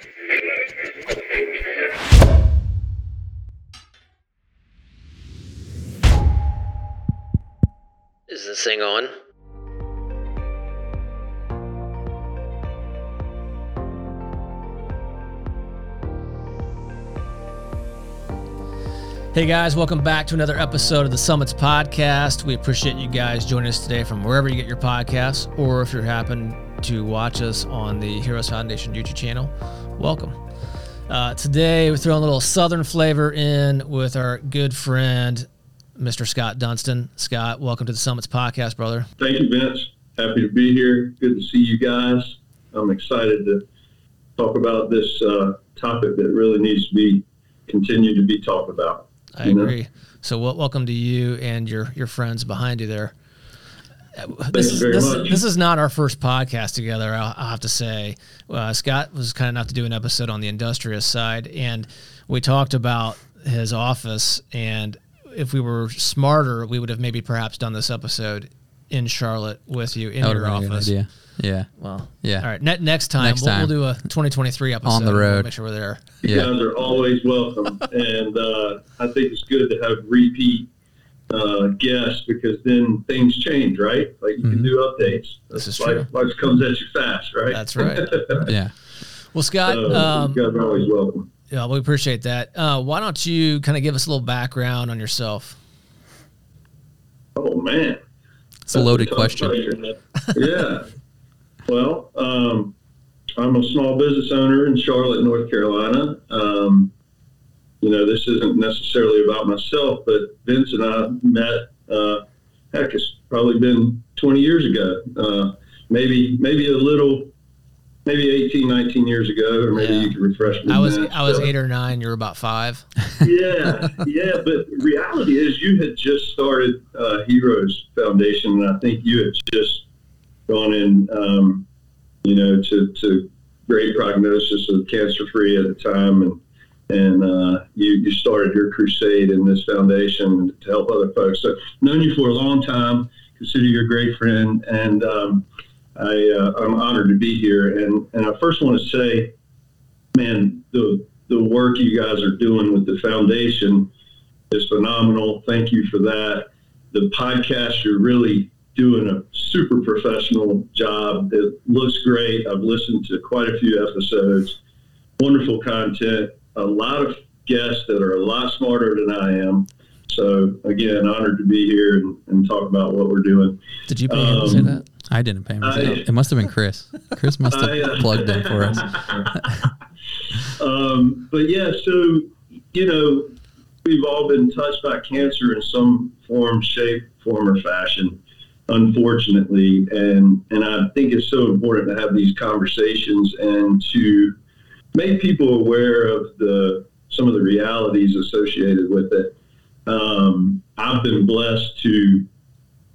Is this thing on? Hey guys, welcome back to another episode of the Summits Podcast. We appreciate you guys joining us today from wherever you get your podcasts, or if you happen to watch us on the Heroes Foundation YouTube channel, welcome. Today, we're throwing a little Southern flavor in with our good friend, Mr. Scott Dunstan. Scott, welcome to the Summits Podcast, brother. Thank you, Vince. Happy to be here. Good to see you guys. I'm excited to talk about this topic that really needs to be continued to be talked about. I agree. So welcome to you and your friends behind you there. This is not our first podcast together, I'll have to say. Scott was kind enough to do an episode on the industrious side, and we talked about his office, and if we were smarter, we would have maybe perhaps done this episode in Charlotte with you in your office. Yeah. Well, yeah. All right. Next time. We'll do a 2023 episode. On the road. Make sure we're there. You guys are always welcome. And I think it's good to have repeat guests because then things change, right? Like you can do updates. That's true. Life comes at you fast, right? That's right. Yeah. Well, Scott. You guys are always welcome. Yeah, we appreciate that. Why don't you kind of give us a little background on yourself? Oh, man. It's a loaded question. Yeah. Well, I'm a small business owner in Charlotte, North Carolina. This isn't necessarily about myself, but Vince and I met, heck, it's probably been 20 years ago, maybe 18, 19 years ago, or maybe you can refresh me. I was 8 or 9. You're about 5. Yeah. But reality is you had just started Heroes Foundation, and I think you had just gone in, to great prognosis of cancer-free at the time. And you started your crusade in this foundation to help other folks. So known you for a long time, consider you a great friend. And I'm honored to be here. And I first want to say, man, the work you guys are doing with the foundation is phenomenal. Thank you for that. The podcast, you're really doing a super professional job. It looks great. I've listened to quite a few episodes, wonderful content, a lot of guests that are a lot smarter than I am. So again, honored to be here and talk about what we're doing. Did you pay him to say that? I didn't pay him to say that. It must have been Chris. Chris must have plugged in for us. But yeah, so, we've all been touched by cancer in some form, shape, form, or fashion, unfortunately, and I think it's so important to have these conversations and to make people aware of some of the realities associated with it. I've been blessed to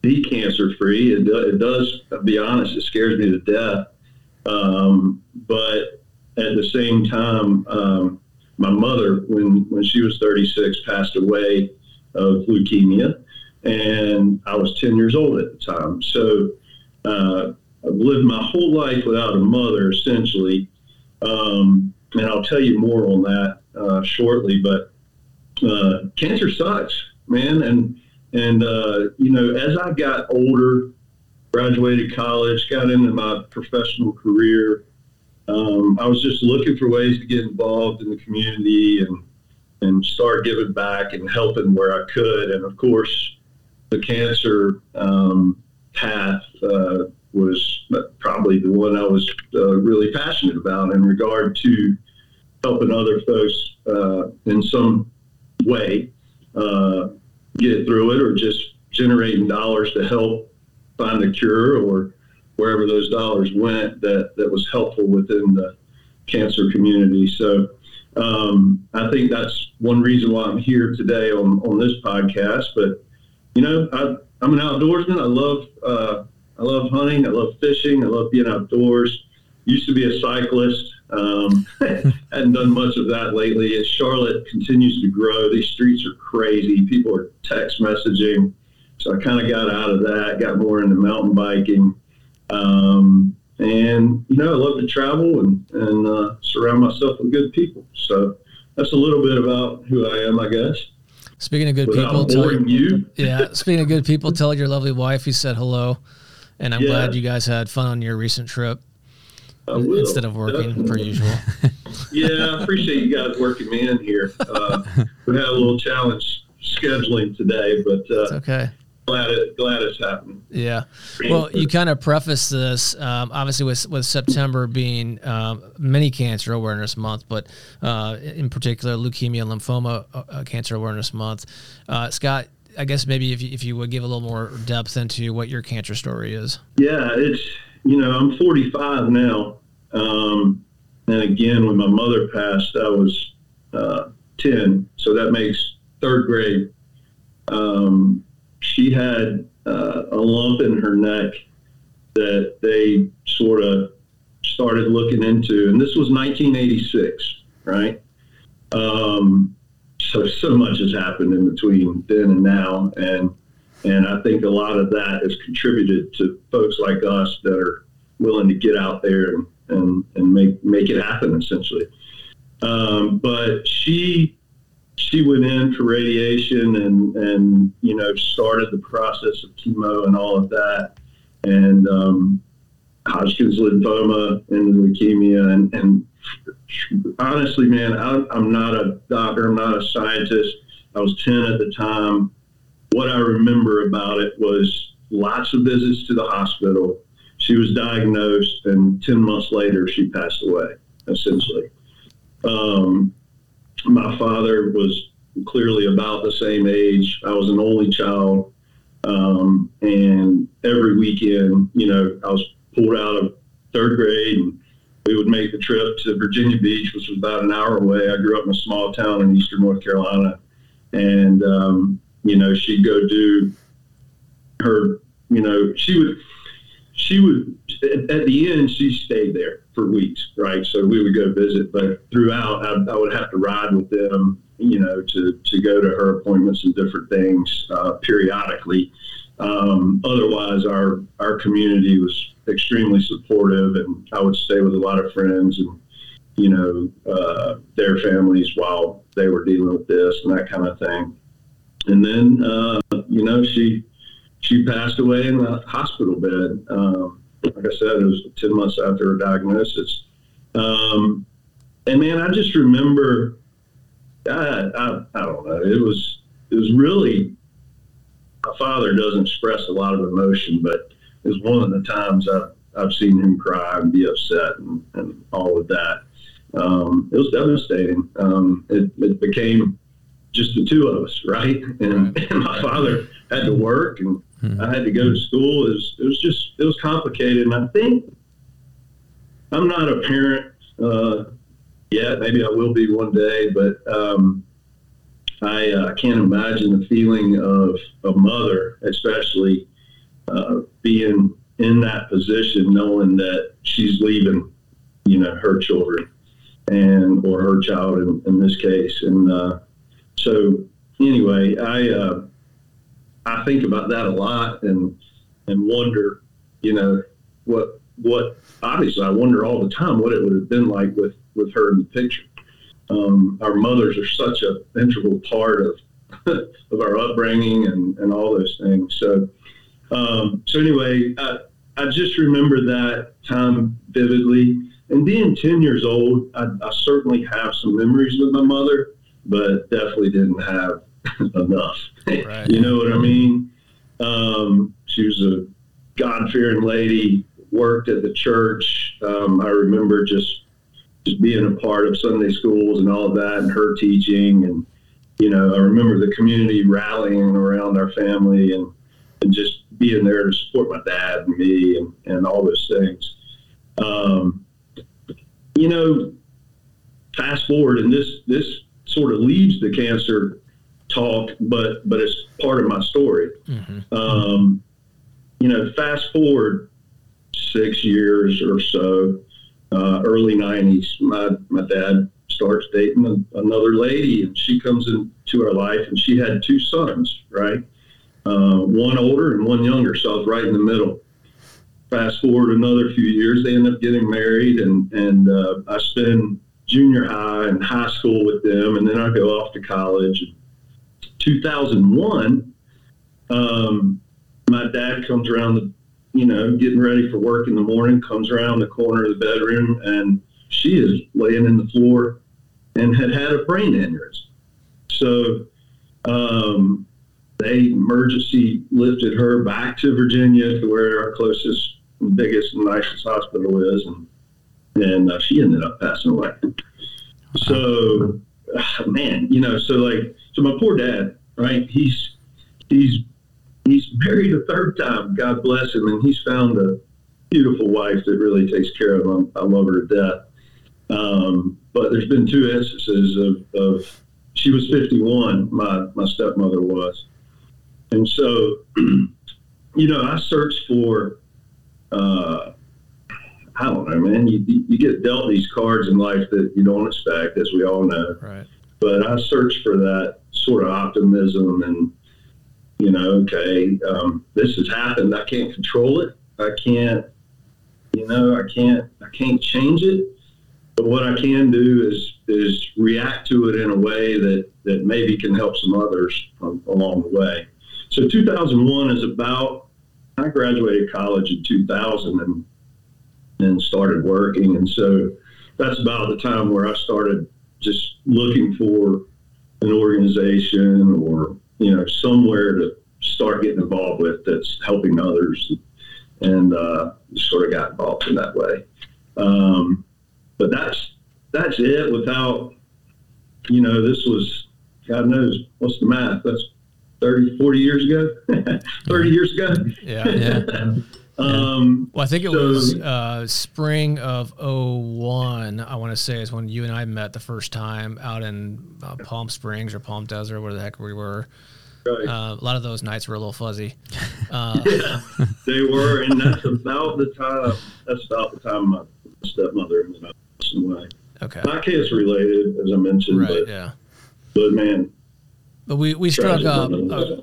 be cancer-free. It does, I'll be honest, it scares me to death. But at the same time, my mother, when she was 36, passed away of leukemia. And I was 10 years old at the time. So I've lived my whole life without a mother, essentially. And I'll tell you more on that shortly. But cancer sucks, man. And as I got older, graduated college, got into my professional career, I was just looking for ways to get involved in the community and start giving back and helping where I could. And, of course, the cancer path was probably the one I was really passionate about in regard to helping other folks in some way get through it, or just generating dollars to help find a cure, or wherever those dollars went that was helpful within the cancer community. So I think that's one reason why I'm here today on this podcast. But I'm an outdoorsman. I love hunting. I love fishing. I love being outdoors. Used to be a cyclist. Hadn't done much of that lately. As Charlotte continues to grow, these streets are crazy. People are text messaging. So I kind of got out of that, got more into mountain biking. And, you know, I love to travel and surround myself with good people. So that's a little bit about who I am, I guess. Speaking of good people, speaking of good people, tell your lovely wife you said hello. And I'm glad you guys had fun on your recent trip instead of working per usual. Yeah, I appreciate you guys working me in here. We had a little challenge scheduling today, but it's okay. Glad it's happened. Yeah. Well, you kind of preface this, obviously with September being mini cancer awareness month, but in particular leukemia and lymphoma cancer awareness month. Scott, I guess maybe if you would give a little more depth into what your cancer story is. Yeah, it's, you know, I'm 45 now. And again, when my mother passed, I was 10. So that makes third grade. She had a lump in her neck that they sort of started looking into. And this was 1986, right? So much has happened in between then and now. And I think a lot of that has contributed to folks like us that are willing to get out there and make it happen, essentially. But she went in for radiation and, you know, started the process of chemo and all of that. And Hodgkin's lymphoma and leukemia. And honestly, man, I'm not a doctor. I'm not a scientist. I was 10 at the time. What I remember about it was lots of visits to the hospital. She was diagnosed, and 10 months later, she passed away, essentially. My father was clearly about the same age. I was an only child. And every weekend, you know, I was pulled out of third grade, and we would make the trip to Virginia Beach, which was about an hour away. I grew up in a small town in Eastern North Carolina. And, you know, she'd go do her, you know, she would, at the end, she stayed there for weeks, right? So we would go visit, but throughout, I would have to ride with them, you know, to go to her appointments and different things periodically. Otherwise, our community was extremely supportive, and I would stay with a lot of friends and, you know, their families while they were dealing with this and that kind of thing. And then, you know, she passed away in the hospital bed. Like I said, it was 10 months after her diagnosis. And man, I just remember, I don't know. It was really, my father doesn't express a lot of emotion, but it was one of the times I've seen him cry and be upset and all of that. It was devastating. It became just the two of us, right? And my father had to work, and I had to go to school. It was complicated. And I think I'm not a parent yet. Maybe I will be one day, but I can't imagine the feeling of a mother, especially being in that position, knowing that she's leaving, you know, her children or her child in this case. And, so anyway, I think about that a lot and wonder, you know, what obviously I wonder all the time what it would have been like with her in the picture. Our mothers are such an integral part of our upbringing and all those things. So, so anyway, I just remember that time vividly. And being 10 years old, I certainly have some memories with my mother, but definitely didn't have enough. Right. You know what I mean? She was a God-fearing lady, worked at the church. I remember just being a part of Sunday schools and all of that and her teaching. And, you know, I remember the community rallying around our family and just being there to support my dad and me and all those things. You know, fast forward, and this sort of leaves the cancer talk, but it's part of my story. Mm-hmm. You know, fast forward 6 years or so, early 90s, my dad starts dating another lady, and she comes into our life, and she had two sons, right? One older and one younger, so I was right in the middle. fast forward another few years, they end up getting married, and I spend junior high and high school with them, and then I go off to college. 2001, my dad comes around the, you know, getting ready for work in the morning, comes around the corner of the bedroom, and she is laying in the floor and had a brain aneurysm. So they emergency lifted her back to Virginia to where our closest, biggest, and nicest hospital is, and she ended up passing away. So, man, you know, so my poor dad, right? He's married a third time. God bless him, and he's found a beautiful wife that really takes care of him. I love her to death. But there's been two instances of she was 51, my stepmother was. And so, you know, I searched for, I don't know, man, you get dealt these cards in life that you don't expect, as we all know. Right. But I searched for that sort of optimism and, you know, okay, this has happened. I can't control it. I can't, you know, I can't change it. But what I can do is react to it in a way that maybe can help some others along the way. So 2001 is about, I graduated college in 2000 and started working. And so that's about the time where I started just looking for an organization or, you know, somewhere to start getting involved with that's helping others. And sort of got involved in that way. But that's it without, you know, this was, God knows, what's the math? That's 40 years ago? 30 years ago? Yeah, yeah. Well, I think it was spring of 2001, I want to say, is when you and I met the first time out in Palm Springs or Palm Desert, where the heck we were. Right. A lot of those nights were a little fuzzy. Yeah, they were, and that's about the time. That's about the time my stepmother ended up passing away. Okay, not case related, as I mentioned. Right. But man, but we struck up.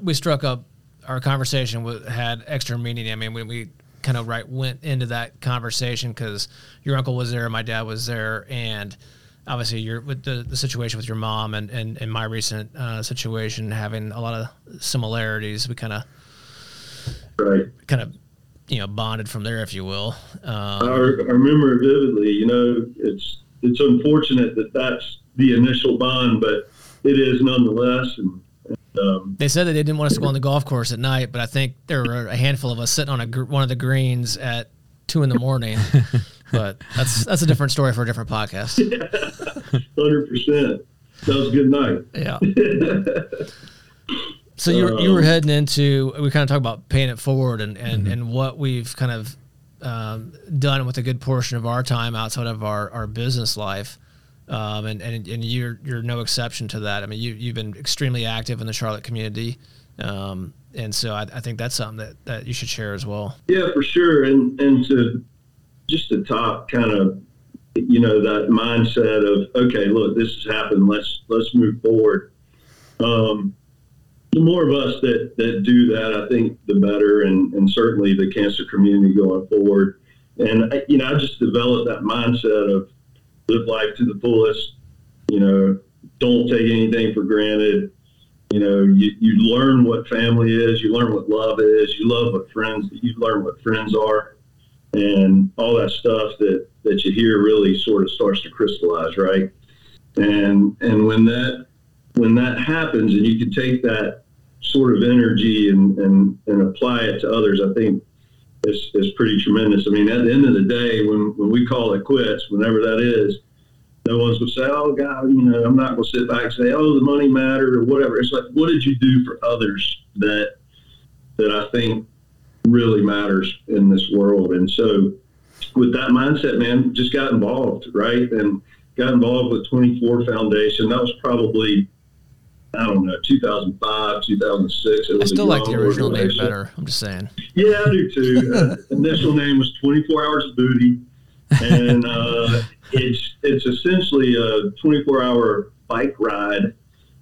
We struck up. Our conversation had extra meaning. I mean, we kind of went into that conversation because your uncle was there, my dad was there, and obviously, with the situation with your mom and my recent situation having a lot of similarities, we kind of, you know, bonded from there, if you will. I remember vividly. You know, it's unfortunate that that's the initial bond, but it is nonetheless. And they said that they didn't want us to go on the golf course at night, but I think there were a handful of us sitting on one of the greens at 2 a.m. But that's a different story for a different podcast. 100%. That was a good night. Yeah. So you were heading into, we kind of talked about paying it forward and what we've kind of done with a good portion of our time outside of our business life. And you're no exception to that. I mean, you've been extremely active in the Charlotte community. And so I think that's something that you should share as well. Yeah, for sure. And to just the top kind of, you know, that mindset of, okay, look, this has happened. Let's move forward. The more of us that do that, I think the better. And certainly the cancer community going forward. And you know, I just developed that mindset of live life to the fullest, you know, don't take anything for granted. You know, you learn what family is, you learn what love is, you learn what friends are. And all that stuff that you hear really sort of starts to crystallize, right? And when that happens and you can take that sort of energy and apply it to others, I think it's pretty tremendous. I mean, at the end of the day, when we call it quits, whenever that is, no one's going to say, oh, God, you know, I'm not going to sit back and say, oh, the money mattered or whatever. It's like, what did you do for others that I think really matters in this world? And so with that mindset, man, just got involved, right? And got involved with 24 Foundation. That was probably, I don't know, 2005, 2006. I still like the original name better, I'm just saying. Yeah, I do too. Initial name was 24 Hours of Booty. And it's essentially a 24-hour bike ride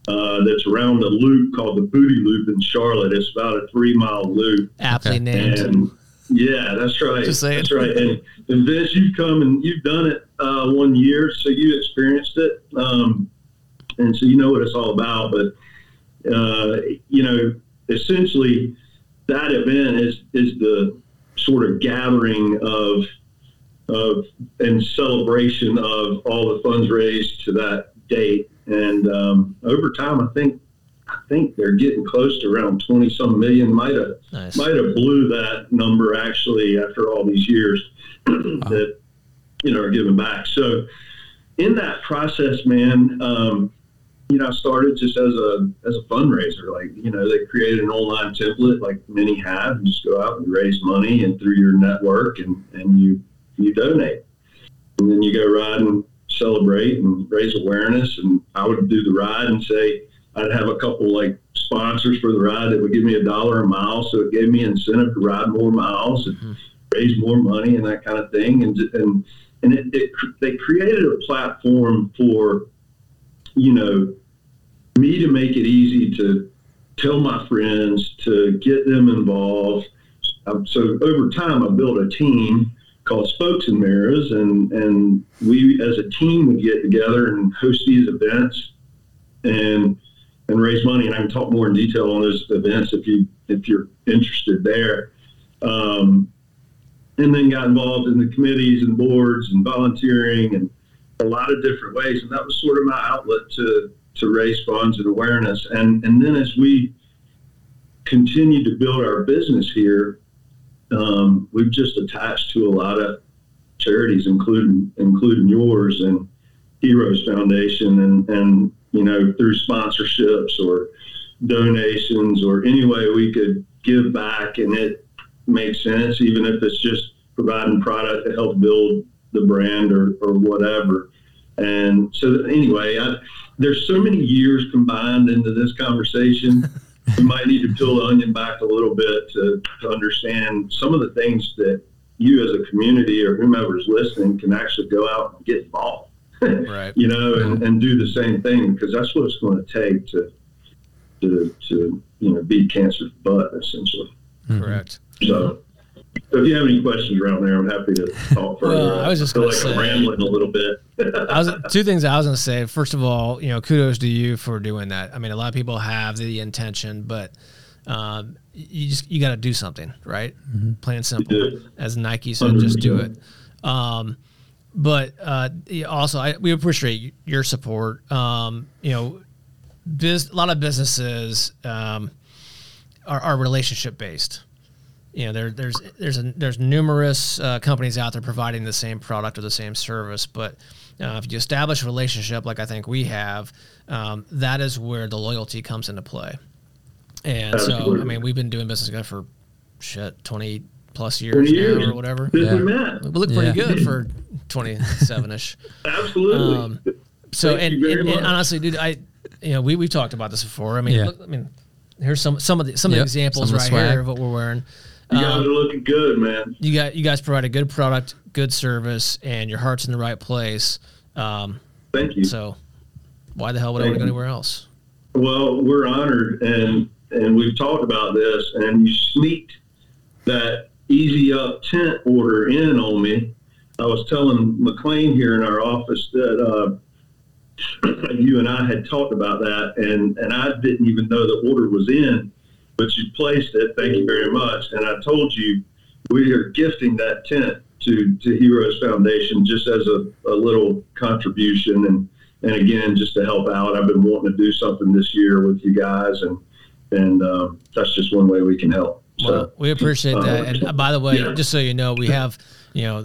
that's around a loop called the Booty Loop in Charlotte. It's about a 3-mile loop. Aptly named. And Yeah, that's right. Just saying. That's right. And Vince, you've come and you've done it 1 year, so you experienced it. And so you know what it's all about. But, you know, essentially that event is the sort of gathering of and celebration of all the funds raised to that date. And over time, I think they're getting close to around 20-some million. Might have blew that number actually after all these years that, you know, are given back. So in that process, man, you know, I started just as a fundraiser. Like, you know, they created an online template like many have, and just go out and raise money and through your network and you donate. And then you go ride and celebrate and raise awareness. And I would do the ride and say, I'd have a couple like sponsors for the ride that would give me $1 a mile. So it gave me incentive to ride more miles and raise more money and that kind of thing. And they created a platform for, you know, me to make it easy to tell my friends, to get them involved. So over time, I built a team called Spokes and Mirrors, and we as a team would get together and host these events and raise money. And I can talk more in detail on those events if you're interested there. And then got involved in the committees and boards and volunteering and a lot of different ways. And that was sort of my outlet to raise funds and awareness. And then as we continued to build our business here, we've just attached to a lot of charities, including yours and Heroes Foundation and you know, through sponsorships or donations or any way we could give back and it makes sense, even if it's just providing product to help build the brand or whatever. And so anyway, there's so many years combined into this conversation. You might need to peel the onion back a little bit to understand some of the things that you as a community or whomever's listening can actually go out and get involved. Right. You know, and do the same thing, because that's what it's going to take to you know, beat cancer's butt, essentially. Correct. So if you have any questions around there, I'm happy to talk further. Well, I was just going to say, I'm rambling a little bit. Two things I was going to say. First of all, you know, kudos to you for doing that. I mean, a lot of people have the intention, but you got to do something, right? Mm-hmm. Plain simple. As Nike said, 100%. Just do it. But also, we appreciate your support. You know, a lot of businesses are relationship based. You know, there's numerous companies out there providing the same product or the same service, but if you establish a relationship like I think we have, that is where the loyalty comes into play. And absolutely. So, I mean, we've been doing business together for 20 plus years now or whatever. Yeah. We look pretty good for 27-ish. Absolutely. So and honestly, dude, we've talked about this before. I mean, look, I mean, here's some of the examples right here of what we're wearing. You guys are looking good, man. You guys provide a good product, good service, and your heart's in the right place. Thank you. So why the hell would I want to go anywhere else? Well, we're honored, and we've talked about this, and you sneaked that Easy Up tent order in on me. I was telling McLean here in our office that you and I had talked about that, and I didn't even know the order was in, but you placed it. Thank you very much. And I told you we are gifting that tent to Heroes Foundation just as a little contribution and again, just to help out. I've been wanting to do something this year with you guys, and that's just one way we can help. Well, we appreciate that. And by the way, just so you know, we have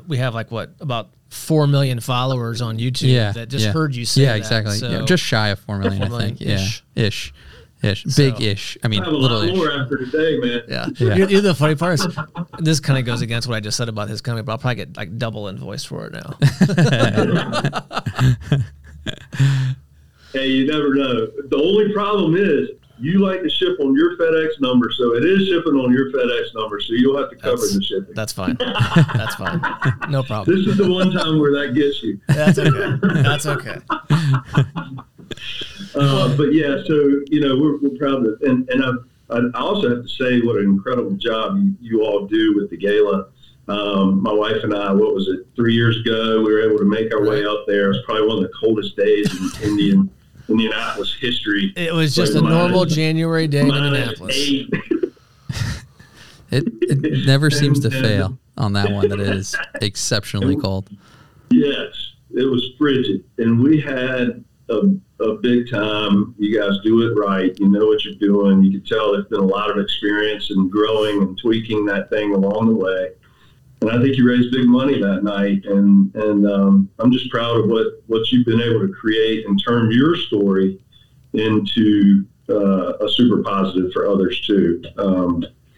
like about 4 million followers on YouTube that just heard you say that. Exactly. So just shy of 4 million, I think. Ish. So, big ish. I mean, I have a little lot more after today, man. Yeah. You know, the funny part is, this kind of goes against what I just said about his company, but I'll probably get like double invoice for it now. Hey, you never know. The only problem is, you like to ship on your FedEx number, so it is shipping on your FedEx number, so you'll have to cover the shipping. That's fine. That's fine. No problem. This is the one time where that gets you. That's okay. That's okay. But, yeah, so, you know, we're proud of it. And I've I also have to say what an incredible job you all do with the gala. My wife and I, 3 years ago, we were able to make our way out there. It was probably one of the coldest days in Indianapolis history. It was just like a normal January day in Indianapolis. It never seems to fail on that one that it is exceptionally cold. Yes, it was frigid. And we had a big time. You guys do it right. You know what you're doing. You can tell there's been a lot of experience in growing and tweaking that thing along the way. And I think you raised big money that night. And I'm just proud of what you've been able to create and turn your story into a super positive for others too.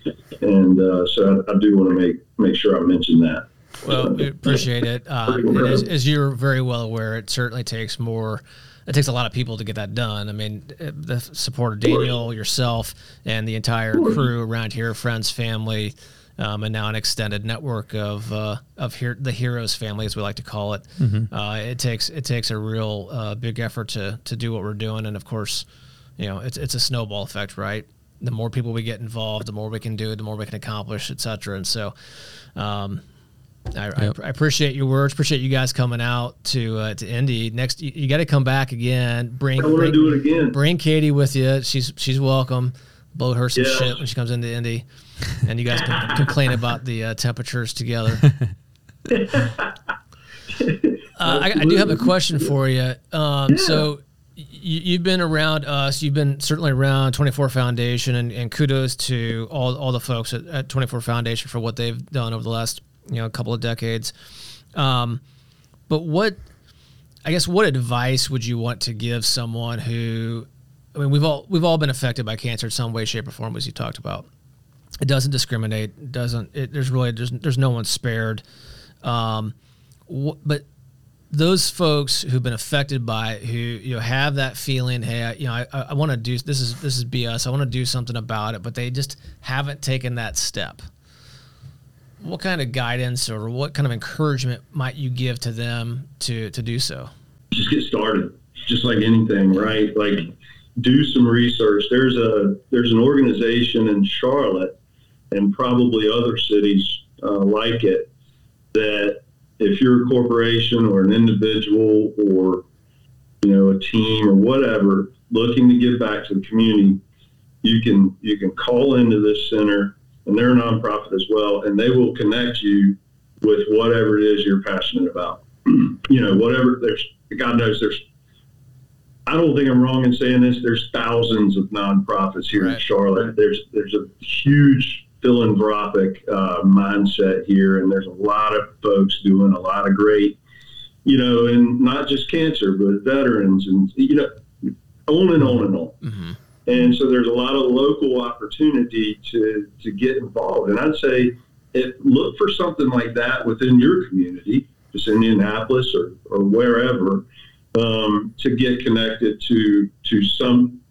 So I do want to make sure I mention that. Well, we appreciate it. As you're very well aware, it certainly takes it takes a lot of people to get that done. I mean, the support of Daniel, yourself, and the entire crew around here, friends, family, and now an extended network of the Heroes family, as we like to call it. Mm-hmm. It takes a real big effort to do what we're doing, and of course, you know, it's a snowball effect, right? The more people we get involved, the more we can do, the more we can accomplish, et cetera. And so, I appreciate your words. Appreciate you guys coming out to Indy. Next, you got to come back again. I want to do it again. Bring Katie with you. She's welcome. Blow her some shit when she comes into Indy, and you guys can complain about the temperatures together. I do have a question for you. So. You've been around us. You've been certainly around 24 Foundation, and kudos to all the folks at 24 Foundation for what they've done over the last couple of decades. But what advice would you want to give someone who, I mean, we've all been affected by cancer in some way, shape, or form, as you talked about. It doesn't discriminate. There's no one spared. But those folks who've been affected by it, who have that feeling, hey, I want to do this is BS. I want to do something about it, but they just haven't taken that step. What kind of guidance or what kind of encouragement might you give to them to do so? Just get started, just like anything, right? Like do some research. There's an organization in Charlotte and probably other cities like it that. If you're a corporation or an individual or, a team or whatever, looking to give back to the community, you can call into this center, and they're a nonprofit as well, and they will connect you with whatever it is you're passionate about. Whatever God knows I don't think I'm wrong in saying this. There's thousands of nonprofits here in Charlotte. There's a huge philanthropic mindset here, and there's a lot of folks doing a lot of great, and not just cancer, but veterans and, on and on and on. Mm-hmm. And so there's a lot of local opportunity to get involved. And I'd say look for something like that within your community, just Indianapolis or wherever, to get connected to some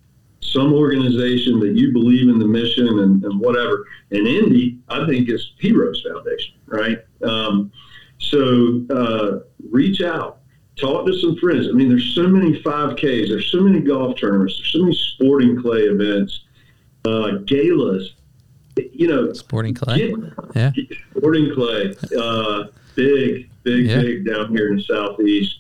organization that you believe in the mission and whatever. And Indy, I think, is Heroes Foundation, right? So reach out, talk to some friends. I mean, there's so many 5Ks, there's so many golf tournaments, there's so many sporting clay events, galas, sporting clay. Sporting clay, big down here in the Southeast.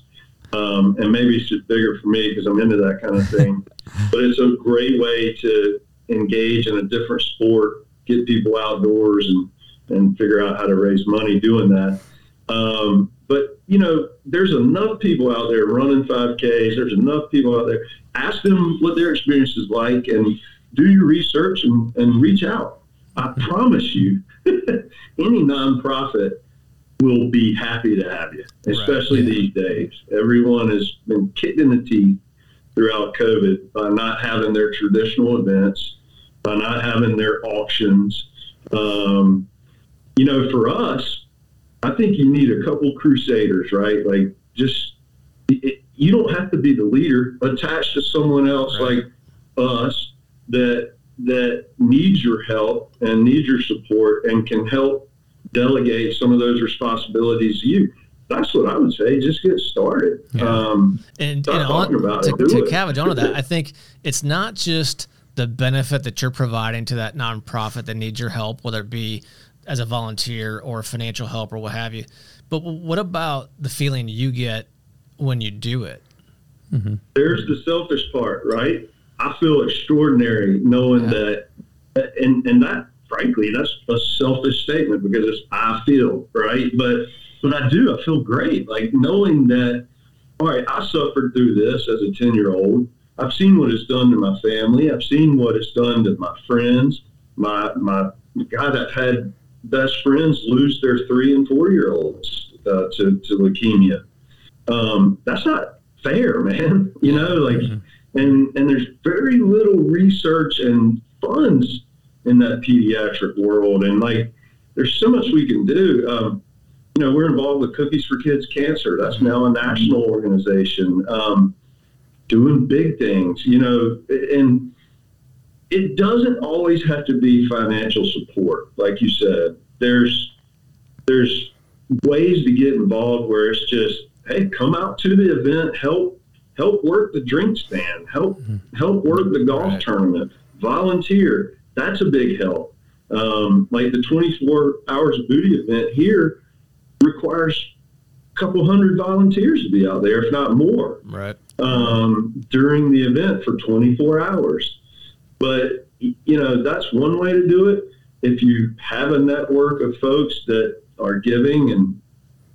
And maybe it's just bigger for me because I'm into that kind of thing. But it's a great way to engage in a different sport, get people outdoors and figure out how to raise money doing that. But there's enough people out there running 5Ks. There's enough people out there. Ask them what their experience is like and do your research and reach out. I promise you, any nonprofit will be happy to have you, especially these days. Everyone has been kicked in the teeth throughout COVID by not having their traditional events, by not having their auctions. For us, I think you need a couple crusaders, right? Like you don't have to be the leader attached to someone else like us that needs your help and needs your support and can help delegate some of those responsibilities to you. That's what I would say. Just get started. Yeah. And talking about it. To cabbage onto that, I think it's not just the benefit that you're providing to that nonprofit that needs your help, whether it be as a volunteer or financial help or what have you. But what about the feeling you get when you do it? Mm-hmm. There's the selfish part, right? I feel extraordinary knowing that, and that, frankly, that's a selfish statement because it's I feel, right? But I do, I feel great. Like knowing that, all right, I suffered through this as a 10-year-old. I've seen what it's done to my family. I've seen what it's done to my friends. My God, I've had best friends lose their 3- and 4-year-olds to leukemia. That's not fair, man. You know, like, mm-hmm. and there's very little research and funds in that pediatric world. And like, there's so much we can do. You know, we're involved with Cookies for Kids Cancer. That's now a national organization. Doing big things, you know, and it doesn't always have to be financial support. Like you said, there's ways to get involved where it's just, hey, come out to the event, help work the drink stand, help work the golf tournament, volunteer. That's a big help. Like the 24 hours of booty event here requires a couple hundred volunteers to be out there, if not more. Right. During the event for 24 hours. But, you know, that's one way to do it. If you have a network of folks that are giving, and,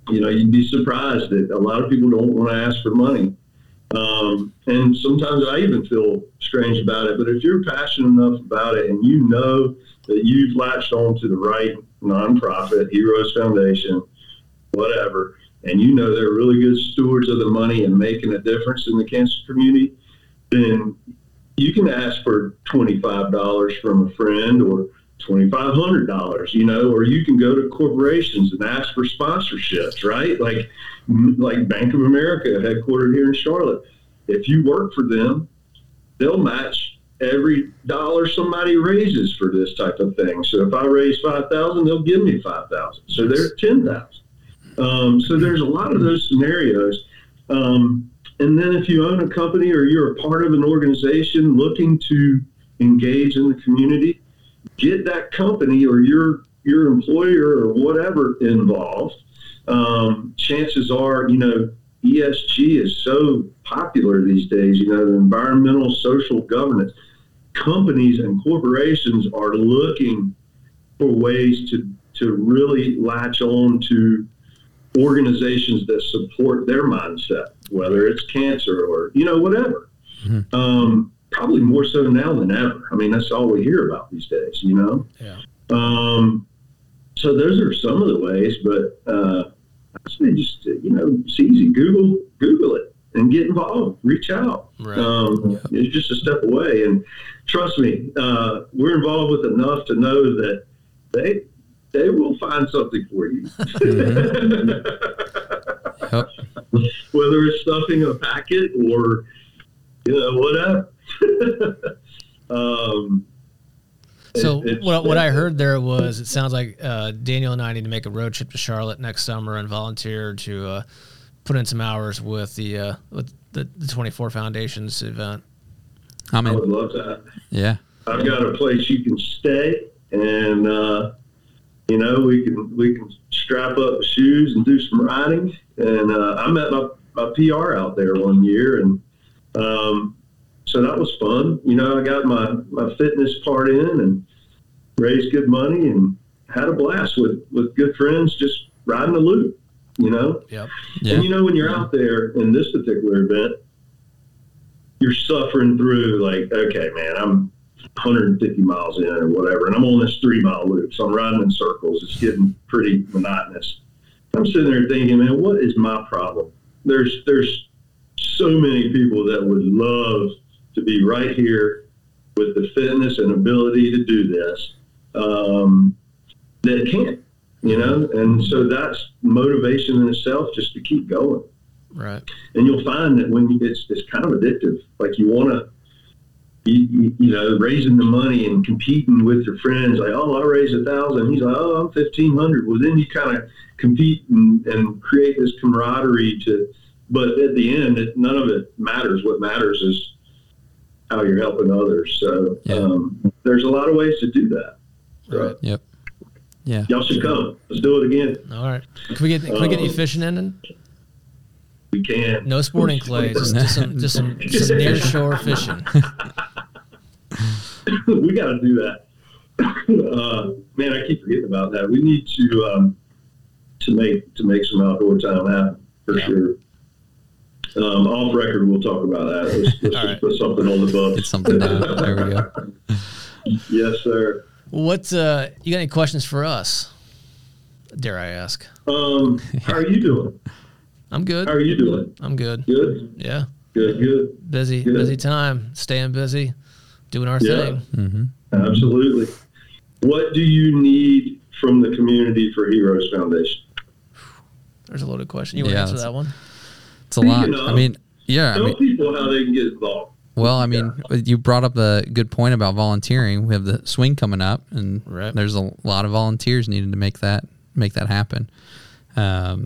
you know, you'd be surprised that a lot of people don't want to ask for money. And sometimes I even feel strange about it. But if you're passionate enough about it and you know that you've latched on to the right nonprofit, Heroes Foundation, whatever, and you know they're really good stewards of the money and making a difference in the cancer community, then you can ask for $25 from a friend or $2,500, you know, or you can go to corporations and ask for sponsorships, right? Like Bank of America, headquartered here in Charlotte. If you work for them, they'll match every dollar somebody raises for this type of thing. So if I raise 5,000, they'll give me 5,000. So they're 10,000. So there's a lot of those scenarios. And then if you own a company or you're a part of an organization looking to engage in the community, get that company or your employer or whatever involved. Chances are, you know, ESG is so popular these days, you know, the environmental, social governance. Companies and corporations are looking for ways to really latch on to organizations that support their mindset, whether it's cancer or, you know, whatever. Mm-hmm. Probably more so now than ever. I mean, that's all we hear about these days, you know? Yeah. So those are some of the ways, but I'd say just, you know, it's easy. Google it and get involved. Reach out. Right. It's just a step away. And trust me, we're involved with enough to know that they will find something for you. Mm-hmm. Yep. Whether it's stuffing a packet or, you know, whatever. What I heard there was, it sounds like Daniel and I need to make a road trip to Charlotte next summer and volunteer to put in some hours with the 24 Foundations event. I would love that. Yeah. I've got a place you can stay and, you know, we can strap up shoes and do some riding. And I met my PR out there one year, and so that was fun. You know, I got my fitness part in and raised good money and had a blast with good friends just riding the loop, you know. Yep. Yeah. And, you know, when you're out there in this particular event, you're suffering through, like, okay, man, I'm 150 miles in or whatever, and I'm on this 3-mile loop, so I'm riding in circles. It's getting pretty monotonous. I'm sitting there thinking, man, what is my problem? There's so many people that would love to be right here with the fitness and ability to do this that can't, you know? And so that's motivation in itself just to keep going. Right. And you'll find that when it's kind of addictive. Like you want to, you know, raising the money and competing with your friends, like, oh, I raised 1,000. He's like, oh, I'm 1,500. Well, then you kind of compete and create this camaraderie but at the end, none of it matters. What matters is how you're helping others. So there's a lot of ways to do that. Right. Yep. Yeah. Y'all should come. Let's do it again. All right. Can we get any fishing in? We can. No sporting clays. just some near shore fishing. We got to do that. Man, I keep forgetting about that. We need to make some outdoor time happen for sure. Off record, we'll talk about that. Let's just put something on the book. It's something down. There we go. Yes, sir. What you got any questions for us? Dare I ask? How are you doing? I'm good. How are you doing? I'm good. Good. Yeah. Good. Busy time. Staying busy. Doing our thing. Mm-hmm. Absolutely. What do you need from the community for Heroes Foundation? There's a loaded question. You want to answer that one? It's a lot. I mean, tell people how they can get involved. Well, I mean, you brought up a good point about volunteering. We have the swing coming up, and there's a lot of volunteers needed to make that happen. I've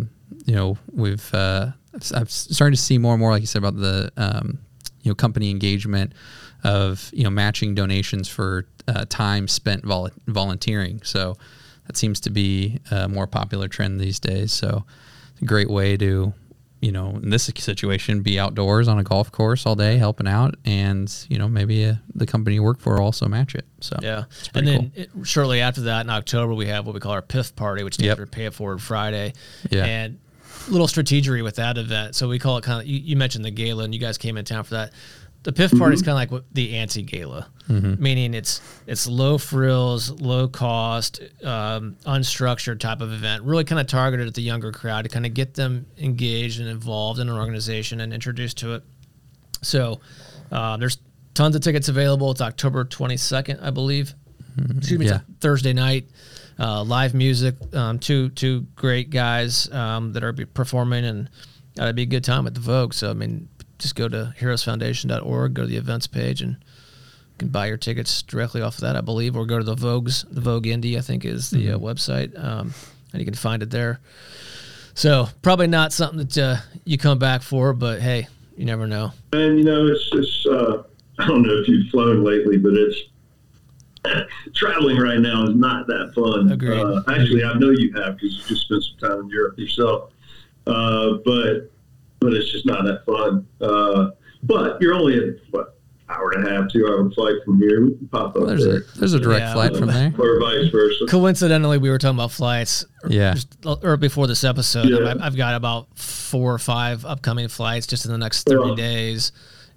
started to see more and more, like you said, about the company engagement of matching donations for time spent volunteering. So that seems to be a more popular trend these days. So it's a great way to, in this situation, be outdoors on a golf course all day helping out, and maybe the company you work for also match it. So and then shortly after that, in October, we have what we call our PIF Party, which stands for Pay It Forward Friday, and a little strategery with that event. So we call it kind of, you mentioned the gala, and you guys came in town for that. The PIF Party is kind of like what the anti-gala, meaning it's low frills, low cost, unstructured type of event, really kind of targeted at the younger crowd to kind of get them engaged and involved in an organization and introduced to it. So there's tons of tickets available. It's October 22nd, I believe. Excuse me, it's a Thursday night. Live music, two great guys that are performing, and it'd be a good time at the Vogue. So, I mean, just go to heroesfoundation.org, go to the events page, and you can buy your tickets directly off of that, I believe, or go to the Vogue Indie, I think, is the website, and you can find it there. So probably not something that you come back for, but hey, you never know. And, it's I don't know if you've flown lately, but it's traveling right now is not that fun. Agreed. Actually, I know you have, because you just spent some time in Europe yourself, but it's just not that fun. But you're only at hour and a half, 2 hour flight from here. We can pop up there. There's a direct flight from there, or vice versa. Coincidentally, we were talking about flights, or before this episode. Yeah. I've got about 4 or 5 upcoming flights just in the next 30 days,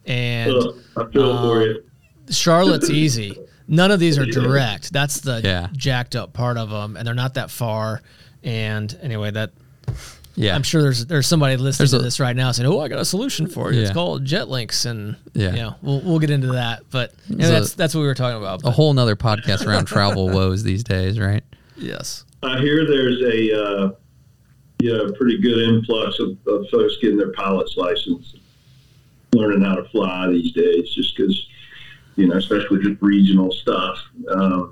and I feel for you. Charlotte's easy. None of these are direct. That's the jacked up part of them, and they're not that far. And anyway, that. Yeah, I'm sure there's somebody listening to this right now saying, "Oh, I got a solution for you. It's called Jetlinks," and we'll get into that. But that's what we were talking about. But. A whole nother podcast around travel woes these days, right? Yes, I hear there's a pretty good influx of folks getting their pilot's license, learning how to fly these days, just because especially just regional stuff. I don't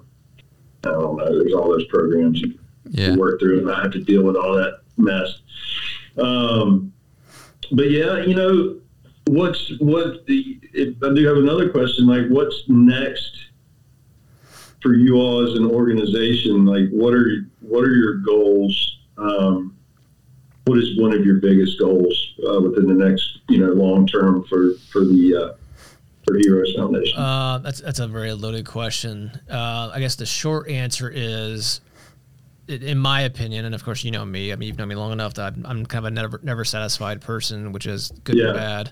know. There's all those programs you work through, and I have to deal with all that mess. But I do have another question. Like, what's next for you all as an organization? Like, what are your goals? What is one of your biggest goals within the next, long term for Heroes Foundation? That's a very loaded question. I guess the short answer is, in my opinion, and of course, me, I mean, you've known me long enough that I'm kind of a never satisfied person, which is good or bad.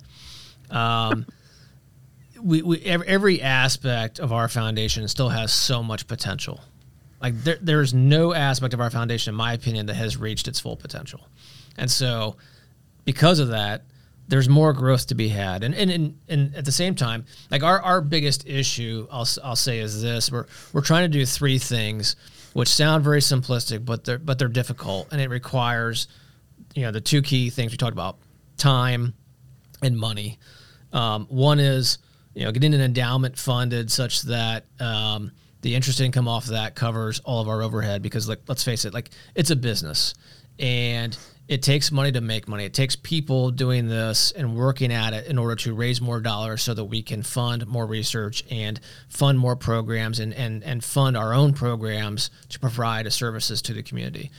We every aspect of our foundation still has so much potential. Like there's no aspect of our foundation, in my opinion, that has reached its full potential. And so because of that, there's more growth to be had. And at the same time, like our biggest issue, I'll say, is this: we're trying to do 3 things which sound very simplistic, but they're difficult, and it requires, the 2 key things we talked about: time and money. One is, getting an endowment funded such that the interest income off of that covers all of our overhead, because, like, let's face it, like, it's a business, and It takes money to make money. It takes people doing this and working at it in order to raise more dollars so that we can fund more research and fund more programs and fund our own programs to provide services to the community.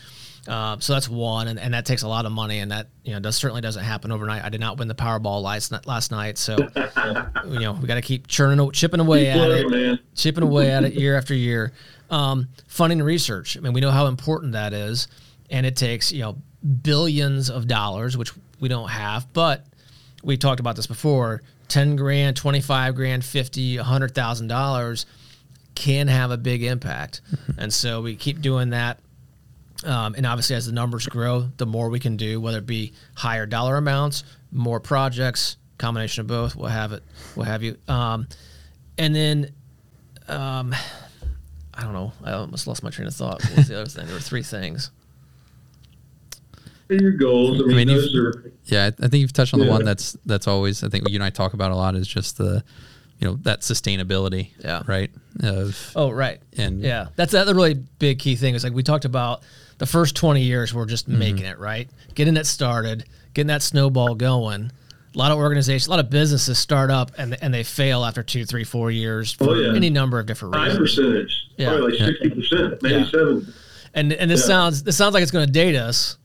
So that's one, and that takes a lot of money, and that certainly doesn't happen overnight. I did not win the Powerball last night, so we got to keep chipping away at it year after year. Funding research. I mean, we know how important that is, and it takes billions of dollars, which we don't have. But we talked about this before: $10,000, $25,000, $50,000, $100,000 can have a big impact, and so we keep doing that. And obviously, as the numbers grow, the more we can do, whether it be higher dollar amounts, more projects, combination of both, what have you. And then, I don't know. I almost lost my train of thought. What was the other thing? There were three things. Your goals. I mean, those are... Yeah, I think you've touched on the one that's always, I think what you and I talk about a lot is just the, that sustainability. Yeah. Right. Right. And yeah, that's the really big key thing. It's like we talked about the first 20 years, we're just making it right. Getting it started, getting that snowball going. A lot of organizations, a lot of businesses start up and they fail after 2, 3, 4 years for any number of different reasons. High percentage. Yeah. Probably like 60%, maybe 70%. And this sounds like it's going to date us,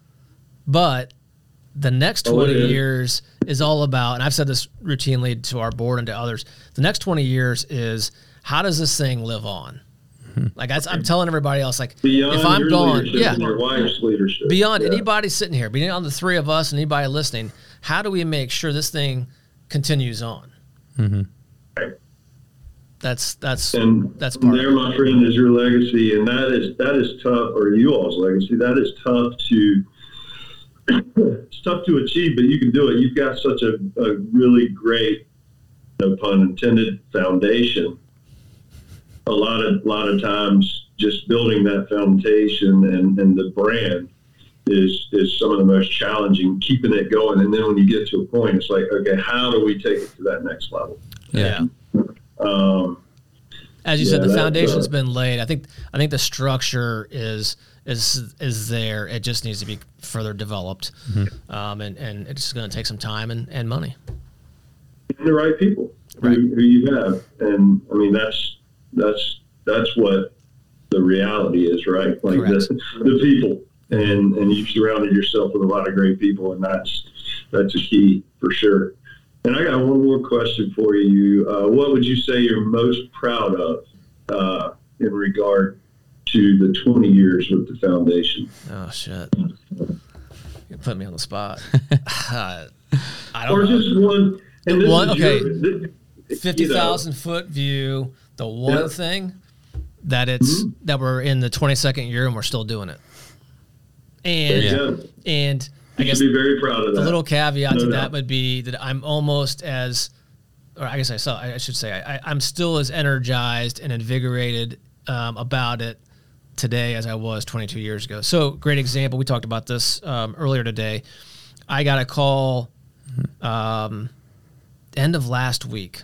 but the next 20 years is all about, and I've said this routinely to our board and to others, the next 20 years is how does this thing live on? Like I'm telling everybody else, like beyond if I'm gone, our wife's leadership, beyond anybody sitting here, beyond the three of us and anybody listening, how do we make sure this thing continues on? Right. That's part there, of it. My friend, is your legacy, and that is tough, or you all's legacy. That is tough to. It's tough to achieve, but you can do it. You've got such a really great, no pun intended, foundation. A lot of times, just building that foundation and the brand is some of the most challenging. Keeping it going, and then when you get to a point, it's like, okay, how do we take it to that next level? Yeah. As you said, the foundation's been laid. I think the structure is there. It just needs to be further developed, and it's going to take some time and money. And the right people who you have, and I mean that's what the reality is, right? Like the people, and you've surrounded yourself with a lot of great people, and that's a key for sure. And I got one more question for you. What would you say you're most proud of in regard to the 20 years with the foundation? Oh, shit. You put me on the spot. I don't know. Or just one. And one, okay. 50,000 foot view. The one thing that that we're in the 22nd year and we're still doing it. And I guess be very proud of that. The little caveat to that would be that I'm almost as, or I guess I'm still as energized and invigorated about it today as I was 22 years ago. So great example. We talked about this earlier today. I got a call end of last week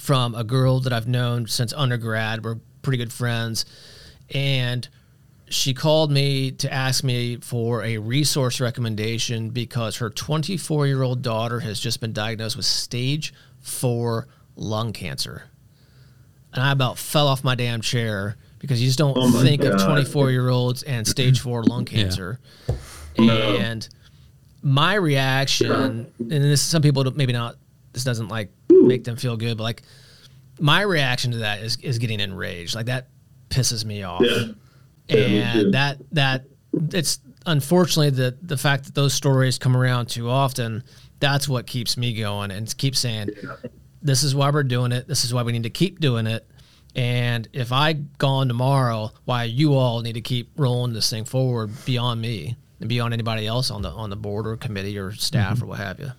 from a girl that I've known since undergrad. We're pretty good friends. And she called me to ask me for a resource recommendation because her 24-year-old daughter has just been diagnosed with stage 4 lung cancer. And I about fell off my damn chair because you just don't think of 24-year-olds and stage 4 lung cancer. Yeah. And my reaction, and this some people maybe not, this doesn't like make them feel good, but like my reaction to that is getting enraged. Like that pisses me off. Yeah. And that it's unfortunately the fact that those stories come around too often, that's what keeps me going and keeps saying, this is why we're doing it. This is why we need to keep doing it. And if I gone tomorrow, why you all need to keep rolling this thing forward beyond me and beyond anybody else on the board or committee or staff or what have you.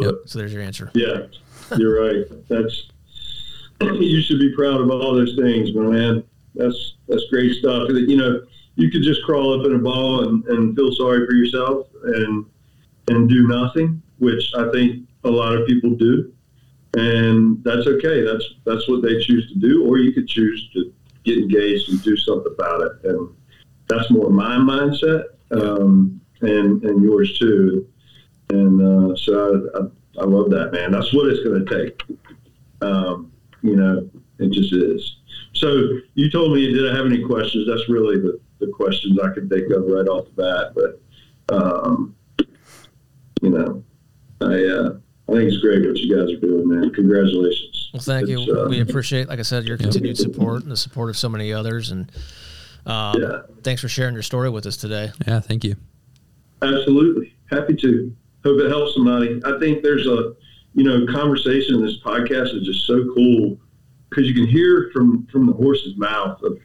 Yep. So there's your answer. Yeah, you're right. You should be proud of all those things, my man. That's great stuff. You could just crawl up in a ball and feel sorry for yourself and do nothing, which I think a lot of people do, and that's okay. That's what they choose to do, or you could choose to get engaged and do something about it. And that's more my mindset. and yours too. And so I love that, man. That's what it's going to take. It just is. So you told me, did I have any questions? That's really the questions I could think of right off the bat. But, I think it's great what you guys are doing, man. Congratulations. Well, thank you. We appreciate, like I said, your continued support and the support of so many others. And thanks for sharing your story with us today. Yeah, thank you. Absolutely. Happy to. Hope it helps somebody. I think there's a, conversation in this podcast is just so cool because you can hear from the horse's mouth of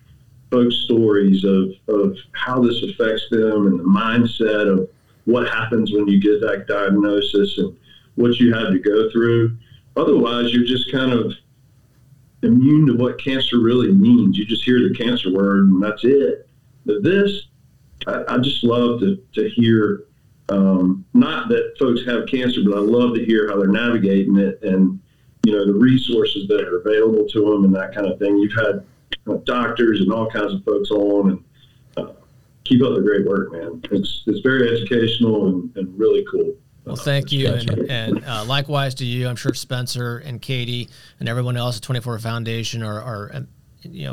folks' stories of how this affects them and the mindset of what happens when you get that diagnosis and what you had to go through. Otherwise, you're just kind of immune to what cancer really means. You just hear the cancer word and that's it. But this, I just love to hear, not that folks have cancer, but I love to hear how they're navigating it and, the resources that are available to them and that kind of thing. You've had doctors and all kinds of folks on, and keep up the great work, man. It's very educational and really cool. Well, thank you. And likewise to you, I'm sure Spencer and Katie and everyone else at 24 Foundation are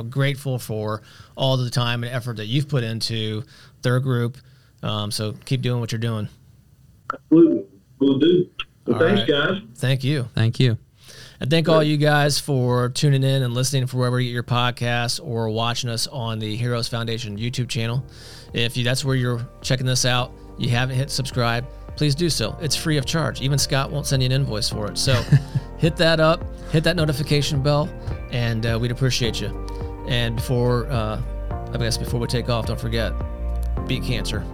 grateful for all the time and effort that you've put into their group. So keep doing what you're doing. Absolutely. Will do. Well, thanks, guys. Thank you. Thank you. And thank all you guys for tuning in and listening from wherever you get your podcasts or watching us on the Heroes Foundation YouTube channel. If that's where you're checking this out, you haven't hit subscribe, please do so. It's free of charge. Even Scott won't send you an invoice for it. So hit that up, hit that notification bell, and we'd appreciate you. And before we take off, don't forget, beat cancer.